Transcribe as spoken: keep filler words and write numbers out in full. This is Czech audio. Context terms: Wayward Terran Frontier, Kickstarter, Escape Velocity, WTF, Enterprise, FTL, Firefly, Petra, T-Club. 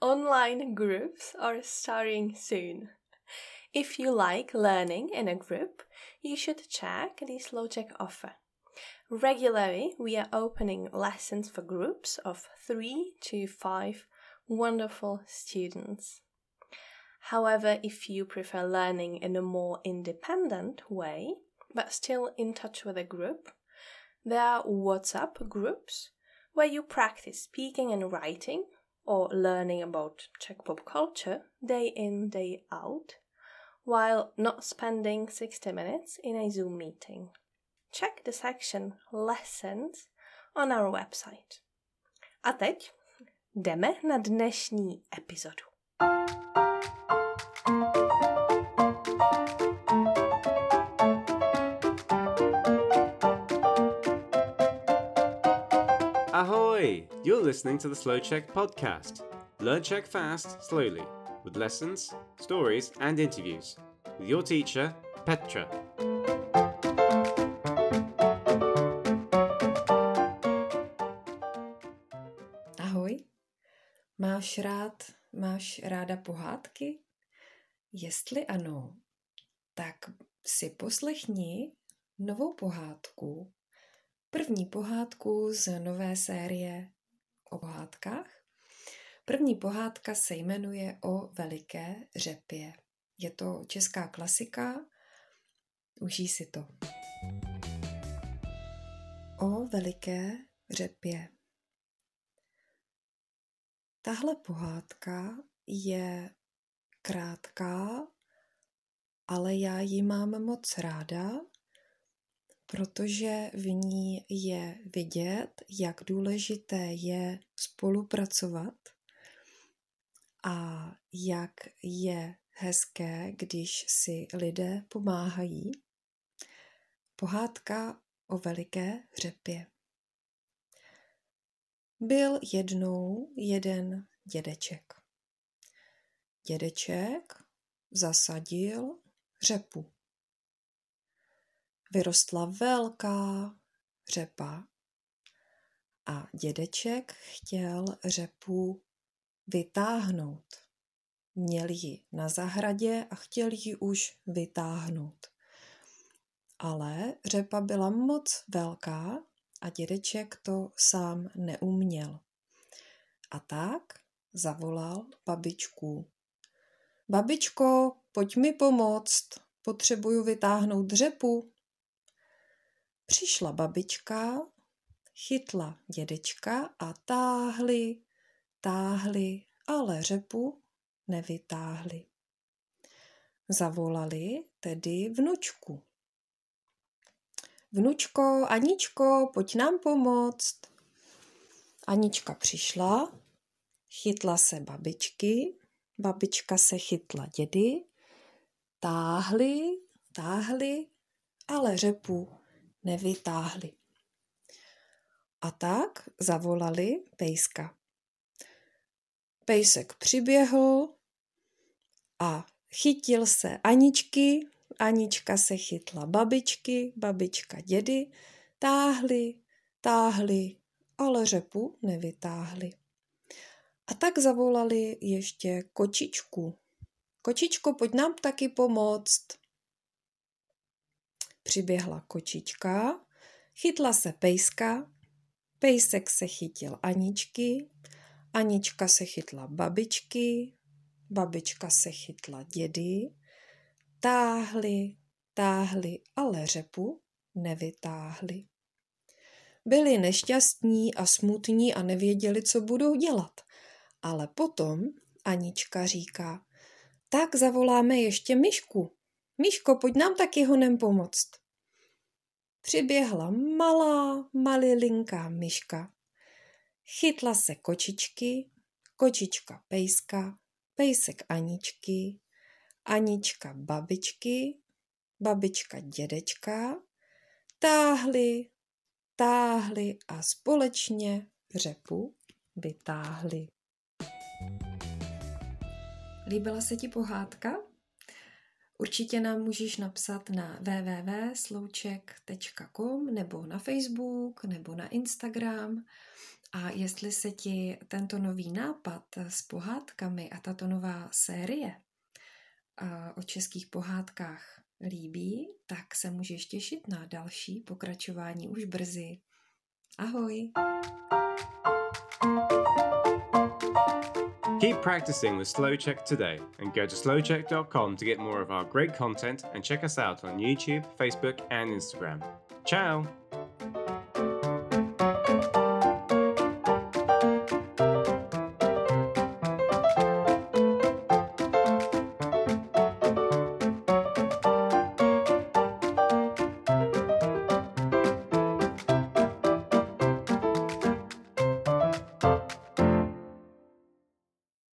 Online groups are starting soon. If you like learning in a group, you should check the Slovček offer. Regularly, we are opening lessons for groups of three to five wonderful students. However, if you prefer learning in a more independent way, but still in touch with a group, there are WhatsApp groups where you practice speaking and writing or learning about Czech pop culture day in, day out, while not spending sixty minutes in a Zoom meeting. Check the section Lessons on our website. A teď jdeme na dnešní epizodu. Ahoy! You're listening to the Slow Czech podcast. Learn Czech fast, slowly, with lessons, stories, and interviews with your teacher, Petra. Máš rád, máš ráda pohádky? Jestli ano, tak si poslechni novou pohádku, první pohádku z nové série o pohádkách. První pohádka se jmenuje O veliké řepě. Je to česká klasika, užij si to. O veliké řepě. Tahle pohádka je krátká, ale já ji mám moc ráda, protože v ní je vidět, jak důležité je spolupracovat a jak je hezké, když si lidé pomáhají. Pohádka o veliké řepě. Byl jednou jeden dědeček. Dědeček zasadil řepu. Vyrostla velká řepa a dědeček chtěl řepu vytáhnout. Měl ji na zahradě a chtěl ji už vytáhnout. Ale řepa byla moc velká, a dědeček to sám neuměl. A tak zavolal babičku. Babičko, pojď mi pomoct, potřebuju vytáhnout řepu. Přišla babička, chytla dědečka a táhli, táhli, ale řepu nevytáhli. Zavolali tedy vnučku. Vnučko, Aničko, pojď nám pomoct. Anička přišla, chytla se babičky, babička se chytla dědy, táhli, táhli, ale řepu nevytáhli. A tak zavolali pejska. Pejsek přiběhl a chytil se Aničky, Anička se chytla babičky, babička dědy, táhli, táhli, ale řepu nevytáhli. A tak zavolali ještě kočičku. Kočičko, pojď nám taky pomoct. Přiběhla kočička, chytla se pejska, pejsek se chytil Aničky, Anička se chytla babičky, babička se chytla dědy, táhli, táhli, ale řepu nevytáhli. Byli nešťastní a smutní a nevěděli, co budou dělat. Ale potom Anička říká, tak zavoláme ještě Myšku. Myško, pojď nám taky honem pomoct. Přiběhla malá, malilinká myška. Chytla se kočičky, kočička pejska, pejsek Aničky, Anička babičky, babička dědečka, táhli, táhli a společně řepu vytáhli. Líbila se ti pohádka? Určitě nám můžeš napsat na w w w tečka slouček tečka com nebo na Facebook nebo na Instagram. A jestli se ti tento nový nápad s pohádkami a tato nová série o českých pohádkách líbí, tak se můžeš těšit na další pokračování už brzy. Ahoj! Keep practicing with SlowCheck today and go to slow check dot com to get more of our great content and check us out on YouTube, Facebook and Instagram. Ciao!